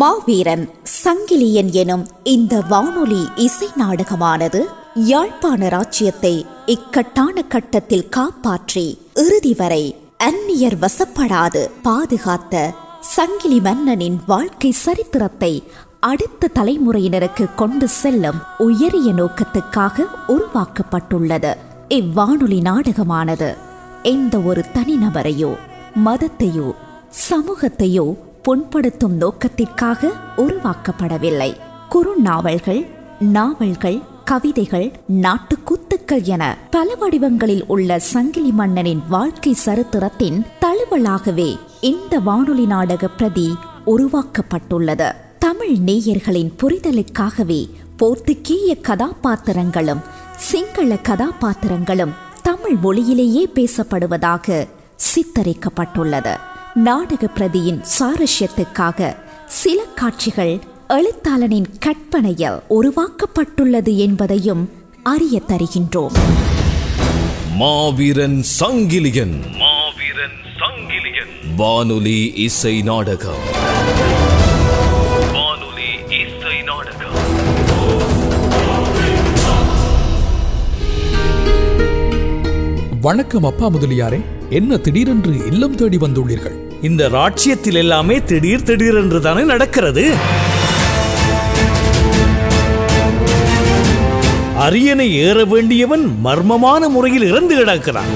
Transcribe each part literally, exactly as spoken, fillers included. மாவீரன் சங்கிலியன் எனும் இந்த வானொலி இசை நாடகமானது யாழ்ப்பாண ராச்சியத்தை இக்கட்டான கட்டத்தில் காப்பாற்றி இறுதி வரை அந்நியர் வசப்படாது பாதுகாத்த சங்கிலி மன்னனின் வாழ்க்கை சரித்திரத்தை அடுத்த தலைமுறையினருக்கு கொண்டு செல்லும் உயரிய நோக்கத்துக்காக உருவாக்கப்பட்டுள்ளது. இவ்வானொலி நாடகமானது எந்த ஒரு தனிநபரையோ மதத்தையோ சமூகத்தையோ புண்படுத்தும் நோக்கத்திற்காக உருவாக்கப்படவில்லை. குறுநாவல்கள், நாவல்கள், கவிதைகள், நாட்டுக்கூத்துக்கள் என பல வடிவங்களில் உள்ள சங்கிலி மன்னனின் வாழ்க்கை சரித்திரத்தின் தழுவலாகவே இந்த வானொலி நாடக பிரதி உருவாக்கப்பட்டுள்ளது. தமிழ் நேயர்களின் புரிதலுக்காகவே போர்த்துகீய கதாபாத்திரங்களும் சிங்கள கதாபாத்திரங்களும் தமிழ் மொழியிலேயே பேசப்படுவதாக சித்தரிக்கப்பட்டுள்ளது. நாடக பிரதியின் சாரஸ்யத்துக்காக சில காட்சிகள் எழுத்தாளனின் கற்பனையில் உருவாக்கப்பட்டுள்ளது என்பதையும் அறிய தருகின்றோம். மாவீரன் சங்கிலியன் மாவீரன் சங்கிலியன் வானொலி இசை நாடகம் வானொலி இசை நாடகம். வணக்கம் அப்பா முதலியாரே, என்ன திடீரென்று இல்லம் தேடி வந்துள்ளீர்கள்? இந்த ராட்சியத்தில் எல்லாமே திடீர் திடீரென்று தானே நடக்கிறது. அரியணை ஏற வேண்டியவன் மர்மமான முறையில் இறந்து கிடக்கிறான்.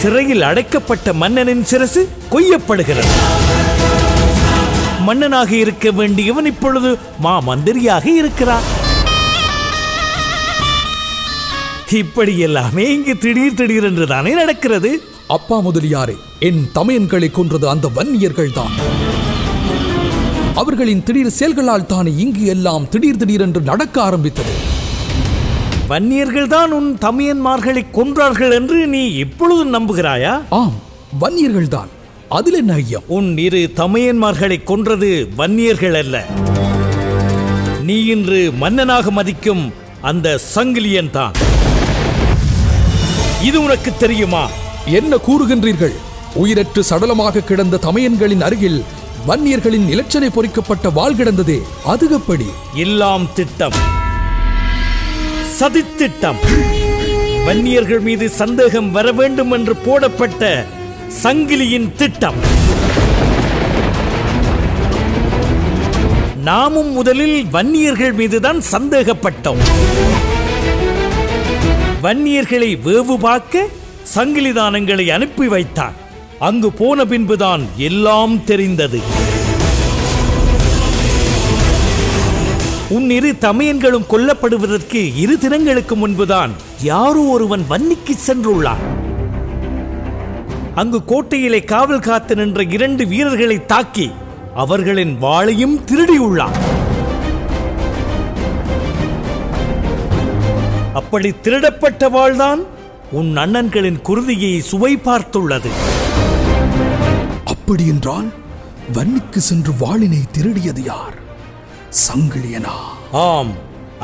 சிறையில் அடைக்கப்பட்ட மன்னனின் சிரசு கொய்யப்படுகிறது. மன்னனாக இருக்க வேண்டியவன் இப்பொழுது மா மந்திரியாக இருக்கிறான். இப்படி எல்லாமே இங்கு திடீர் திடீர் என்று தானே நடக்கிறது. அப்பா முதலியாரே, என் தமையன்களை கொன்றது அந்த வன்னியர்கள் தான். அவர்களின் திடீர் செயல்களால் தானே இங்கு எல்லாம் திடீர் திடீர் என்று நடக்க ஆரம்பித்தது. வன்னியர்கள் தான் உன் தமையன்மார்களை கொன்றார்கள் என்று நீ இப்பொழுது நம்புகிறாயா? ஆம், வன்னியர்கள் தான். அதில் என்ன ஐயா? உன் இரு தமையன்மார்களை கொன்றது வன்னியர்கள் அல்ல, நீ இன்று மன்னனாக மதிக்கும் அந்த சங்கிலியன் தான். இது உனக்கு தெரியுமா? என்ன கூறுகின்றீர்கள்? உயிரற்று சடலமாக கிடந்த தமையன்களின் அருகில் வன்னியர்களின் இலச்சனை பொறிக்கப்பட்ட வாள் கிடந்ததே, அதுகப்படி எல்லாம் திட்டம், சதித்திட்டம். வன்னியர்கள் மீது சந்தேகம் வர வேண்டும் என்று போடப்பட்ட சங்கிலியின் திட்டம். நாமும் முதலில் வன்னியர்கள் மீதுதான் சந்தேகப்பட்டோம். வன்னியர்களை வேவு பார்க்க சங்கிலிதானங்களை அனுப்பி வைத்தார். அங்கு போன பின்புதான் எல்லாம் தெரிந்தது. உன் இரு தமையன்களும் கொல்லப்படுவதற்கு இரு தினங்களுக்கு முன்புதான் யாரோ ஒருவன் வன்னிக்கு சென்றுள்ளான். அங்கு கோட்டையிலே காவல் காத்து நின்ற இரண்டு வீரர்களை தாக்கி அவர்களின் வாளையும் திருடியுள்ளான். அப்படி திருடப்பட்ட வாழ்தான் உன் அண்ணன்களின் குருதியை சுவை பார்த்துள்ளது. அப்படி என்றால் வன்னிக்கு சென்று வாளினை திருடியது யார்? சங்கிலியனா? ஆம்,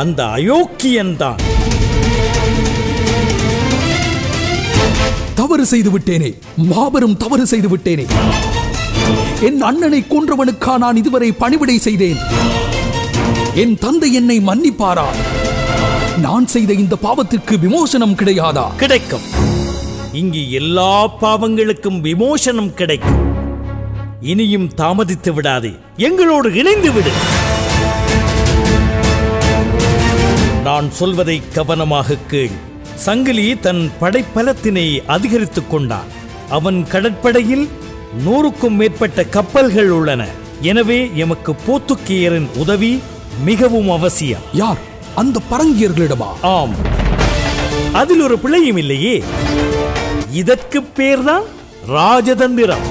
அந்த அயோக்கியன் தான். தவறு செய்து விட்டேனே, மாபெரும் தவறு செய்து விட்டேனே. என் அண்ணனை கொன்றவனுக்கா நான் இதுவரை பணிவிடை செய்தேன். என் தந்தை என்னை மன்னிப்பாரா? நான் செய்த இந்த பாவத்திற்கு விமோசனம் கிடையாதா? கிடைக்கும். இங்கு எல்லா பாவங்களுக்கும் விமோசனம் கிடைக்கும். இனியும் தாமதித்து விடாதே, எங்களோடு இணைந்து விடு. நான் சொல்வதை கவனமாக கேள். சங்கிலி தன் படைப்பலத்தினை அதிகரித்துக் கொண்டான். அவன் கடற்படையில் நூறுக்கும் மேற்பட்ட கப்பல்கள் உள்ளன. எனவே எமக்கு போர்த்துகீயரின் உதவி மிகவும் அவசியம். யார்? அந்த பரங்கியர்களிடமா? ஆம், அதில் ஒரு பிழையும் இல்லையே. இதற்கு பேர்தான் ராஜதந்திரம்.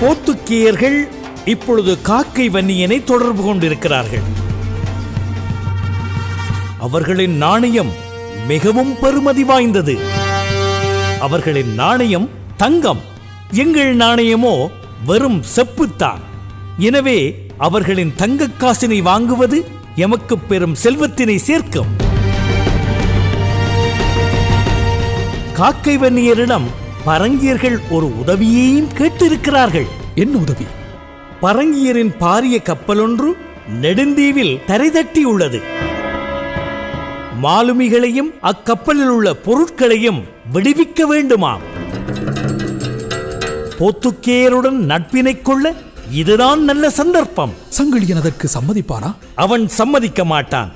போர்த்துகீயர்கள் இப்பொழுது காக்கை வன்னியனை தொடர்பு கொண்டிருக்கிறார்கள். அவர்களின் நாணயம் மிகவும் பெருமதி வாய்ந்தது. அவர்களின் நாணயம் தங்கம், எங்கள் நாணயமோ வெறும் செப்புத்தான். எனவே அவர்களின் தங்க காசினை வாங்குவது எமக்கு பெரும் செல்வத்தினை சேர்க்கும். காக்கை வன்னியரிடம் பரங்கியர்கள் ஒரு உதவியையும் கேட்டிருக்கிறார்கள். என்ன உதவி? பரங்கியரின் பாரிய கப்பலொன்று நெடுந்தீவில் தரை தட்டியுள்ளது. மாலுமிகளையும் அக்கப்பலில் உள்ள பொருட்களையும் விடுவிக்க வேண்டுமாம். போத்துக்கேயருடன் நட்பினை கொள்ள இதுதான் நல்ல சந்தர்ப்பம். சங்கிலியன் அதற்கு சம்மதிப்பாரா? அவன் சம்மதிக்க மாட்டான்.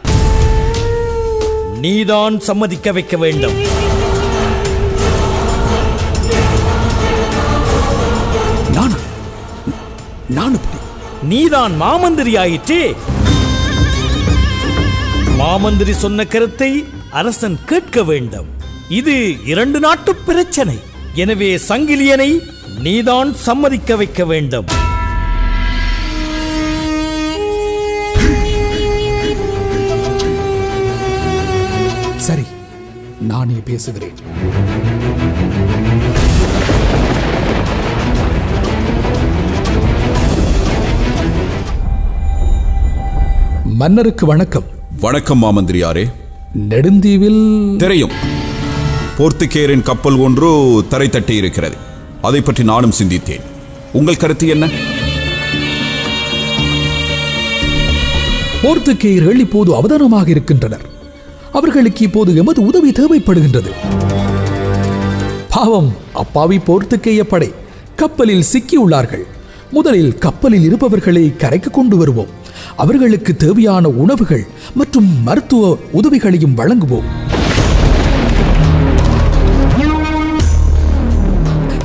நீதான் சம்மதிக்க வைக்க வேண்டும். நீதான் மாமந்திரி ஆயிற்றே. மாமந்திரி சொன்ன கருத்தை அரசன் கேட்க வேண்டும். இது இரண்டு நாட்டு பிரச்சனை. எனவே சங்கிலியனை நீதான் சம்மதிக்க வைக்க வேண்டும். சரி, நானே பேசுகிறேன். மன்னருக்கு வணக்கம். வணக்கம் மாமந்திரியாரே. நெடுந்தீவில் தெரியும், போர்த்துக்கேயரின் கப்பல் ஒன்று தரை தட்டி இருக்கிறது. அதை பற்றி நானும் சிந்தித்தேன். உங்கள் கருத்து என்ன? போர்த்துக்கேயர்கள் இப்போது அவதானமாக இருக்கின்றனர். அவர்களுக்கு இப்போது எமது உதவி தேவைப்படுகின்றது. பாவம், அப்பாவி போர்த்துக்கேய படை கப்பலில் சிக்கியுள்ளார்கள். முதலில் கப்பலில் இருப்பவர்களை கரைக்கு கொண்டு வருவோம். அவர்களுக்கு தேவையான உணவுகள் மற்றும் மருத்துவ உதவிகளையும் வழங்குவோம்.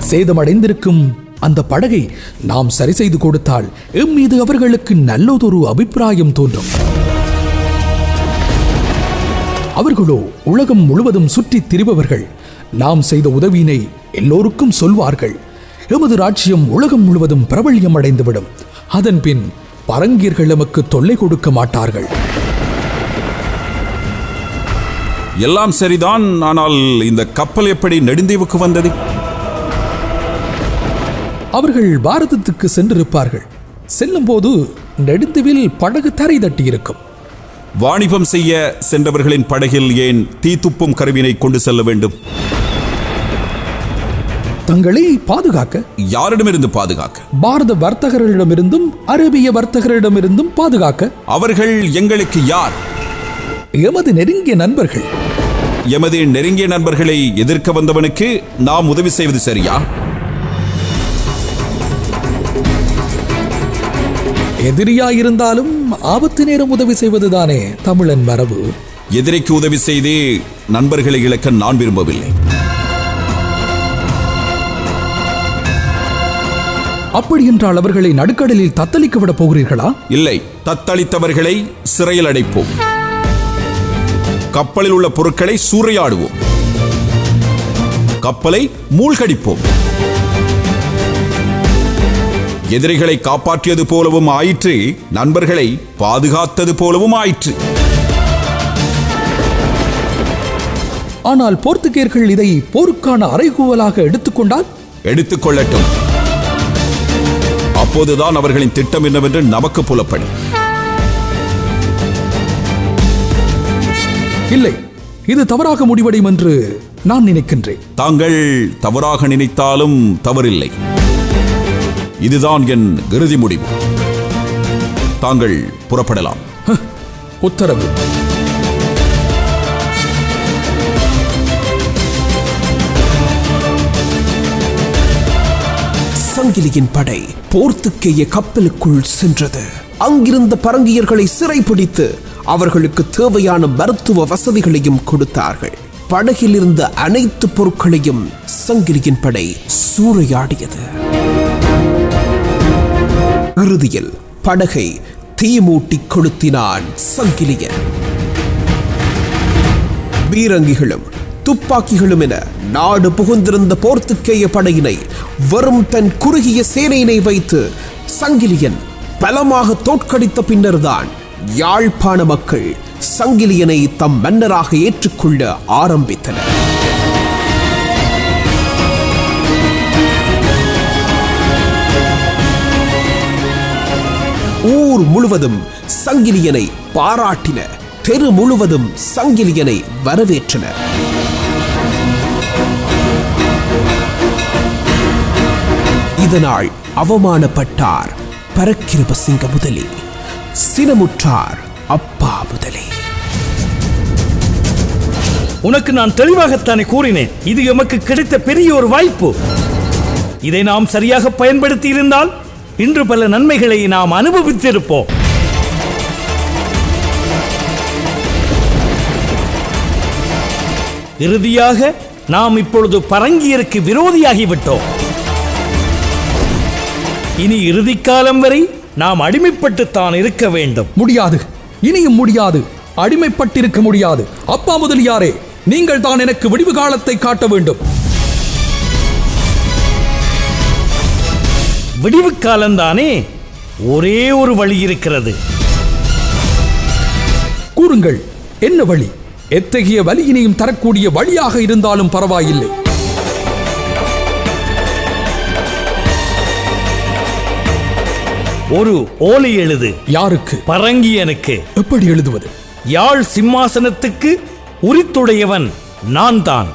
சேதமடைந்திருக்கும் அந்த படகை நாம் சரி செய்து கொடுத்தால் எம் மீது அவர்களுக்கு நல்லதொரு அபிப்பிராயம் தோன்றும். அவர்களோ உலகம் முழுவதும் சுற்றித் திரிபவர்கள். நாம் செய்த உதவியினை எல்லோருக்கும் சொல்வார்கள். எமது ராஜ்யம் உலகம் முழுவதும் பிரபல்யம் அடைந்துவிடும். அதன் பின் பரங்கியர்கள் நமக்கு தொல்லை கொடுக்க மாட்டார்கள். எல்லாம் சரிதான். ஆனால் இந்த கப்பல் எப்படி நெடுந்தீவுக்கு வந்தது? அவர்கள் பாரதத்துக்கு சென்றிருப்பார்கள். செல்லும் போது நெடுந்தீவில் படகு தரை தட்டி இருக்கும். வாணிபம் செய்ய சென்றவர்களின் படகில் ஏன் தீத்துப்பும் கருவினை கொண்டு செல்ல வேண்டும்? தங்களை பாதுகாக்க. யாரிடமிருந்து பாதுகாக்க? பாரத வர்த்தகர்களிடமிருந்தும் அரேபிய வர்த்தகர்களிடமிருந்தும் பாதுகாக்க. அவர்கள் எங்களுக்கு யார்? எமது நெருங்கிய நண்பர்கள். எமது நெருங்கிய நண்பர்களை எதிர்க்க வந்தவனுக்கு நாம் உதவி செய்வது சரியா? எதிரியாயிருந்தாலும் ஆபத்து நேரம் உதவி செய்வதுதானே தமிழன் மரபு. எதிரிக்கு உதவி செய்து நண்பர்களை இழக்க நான் விரும்பவில்லை. அப்படி என்றால் அவர்களை நடுக்கடலில் தத்தளிக்க விட போகிறீர்களா? இல்லை, தத்தளித்தவர்களை சிறையில் அடைப்போம். கப்பலில் உள்ள பொருட்களை சூறையாடுவோம். கப்பலை மூழ்கடிப்போம். எதிரிகளை காப்பாற்றியது போலவும் ஆயிற்று, நண்பர்களை பாதுகாத்தது போலவும் ஆயிற்று. ஆனால் போர்த்துக்கேயர்கள் இதை போருக்கான அறைகூவலாக எடுத்துக்கொண்டால்? எடுத்துக்கொள்ளட்டும். அப்போதுதான் அவர்களின் திட்டம் என்னவென்று நமக்கு புலப்படும். இல்லை, இது தவறாக முடிவடையும் என்று நான் நினைக்கின்றேன். தாங்கள் தவறாக நினைத்தாலும் தவறில்லை. இதுதான் என் இறுதி முடிவு. தாங்கள் புறப்படலாம். உத்தரவு. சங்கிலியின் படை போர்த்துக்கேய கப்பலுக்குள் சென்றது. அங்கிருந்த பரங்கியர்களை சிறைபிடித்து அவர்களுக்கு தேவையான மருத்துவ வசதிகளையும் கொடுத்தார்கள். படகில் இருந்த அனைத்து பொருட்களையும் சங்கிலியின் படை சூறையாடியது. இறுதியில் படகை தீ மூட்டி கொளுத்தினான் சங்கிலியன். பீரங்கிகளும் துப்பாக்கிகளும் என நாடு புகுந்திருந்த போர்த்துக்கேய படையினை வெறும் தன் குறுகிய சேனையினை வைத்து சங்கிலியன் பலமாக தோற்கடித்த பின்னர்தான் யாழ்ப்பாண மக்கள் சங்கிலியனை தம் மன்னராக ஏற்றுக்கொள்ள ஆரம்பித்தனர். ஊர் முழுவதும் சங்கிலியனை பாராட்டின. தெரு முழுவதும் சங்கிலியனை வரவேற்றனர். இதனால் அவமானப்பட்டார் பரக்கிருபசிங்க முதலி, சினமுற்றார் அப்பா முதலி. உனக்கு நான் தெளிவாகத்தானே கூறினேன், இது எமக்கு கிடைத்த பெரிய ஒரு வாய்ப்பு. இதை நாம் சரியாக பயன்படுத்தி இருந்தால் இன்று பல நன்மைகளை நாம் அனுபவித்திருப்போம். இறுதியாக நாம் இப்பொழுது பரங்கியருக்கு விரோதியாகிவிட்டோம். இனி இறுதி காலம் வரை நாம் அடிமைப்பட்டுத்தான் இருக்க வேண்டும். முடியாது, இனியும் முடியாது, அடிமைப்பட்டிருக்க முடியாது. அப்பா முதலியாரே, நீங்கள் தான் எனக்கு விடிவு காலத்தை காட்ட வேண்டும். விடிவு காலம்தானே, ஒரே ஒரு வழி இருக்கிறது. கூறுங்கள், என்ன வழி? எத்தகைய வலியினையும் தரக்கூடிய வழியாக இருந்தாலும் பரவாயில்லை. ஒரு ஓலை எழுது. யாருக்கு? பரங்கியனுக்கு. எப்படி எழுதுவது? யாழ் சிம்மாசனத்துக்கு உரித்துடையவன் நான் தான்.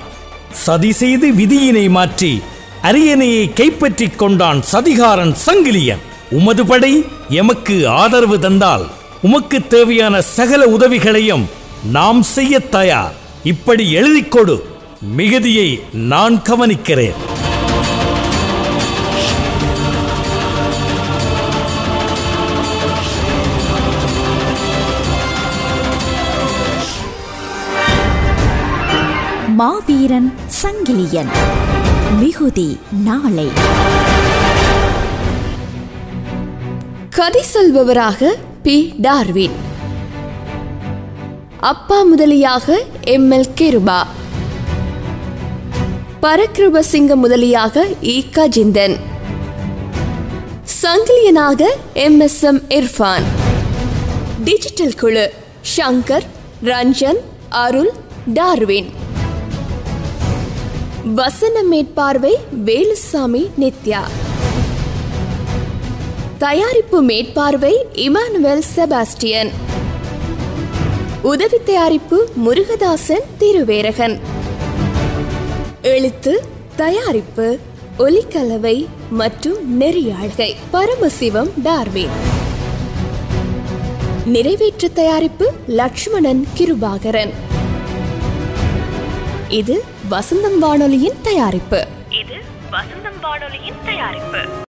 சதி செய்து விதியினை மாற்றி அரியணையை கைப்பற்றிக் கொண்டான் சதிகாரன் சங்கிலியன். உமது படை எமக்கு ஆதரவு தந்தால் உமக்கு தேவையான சகல உதவிகளையும் நாம் செய்ய தயார். இப்படி எழுதிக்கொடு, மிகுதியை நான் கவனிக்கிறேன். மாவீரன் சங்கிலியன், மிகுதி நாளை. கதை சொல்பவராக பி. டார்வின், அப்பா முதலியாக எம். எல். கெருபா, பரக்கிருபசிங்க முதலியாக இ. கஜிந்தன், சங்கிலியனாக M. S. M. Irfan, digital குழு ஷங்கர், ரஞ்சன், அருள், டார்வின், வசன மேற்பார்வை வேலுசாமி நித்யா, தயாரிப்பு மேற்பார்வை இமானுவேல் செபாஸ்டியன், உதவி தயாரிப்பு முருகதாசன் திருவேரகன், எழுத்து தயாரிப்பு ஒலிக்கலவை மற்றும் நெறியாழ்கை பரமசிவம் டார்வின், நிறைவேற்று தயாரிப்பு லட்சுமணன் கிருபாகரன். இது வசந்தம் வானொலியின் தயாரிப்பு. இது வசந்தம் வானொலியின் தயாரிப்பு.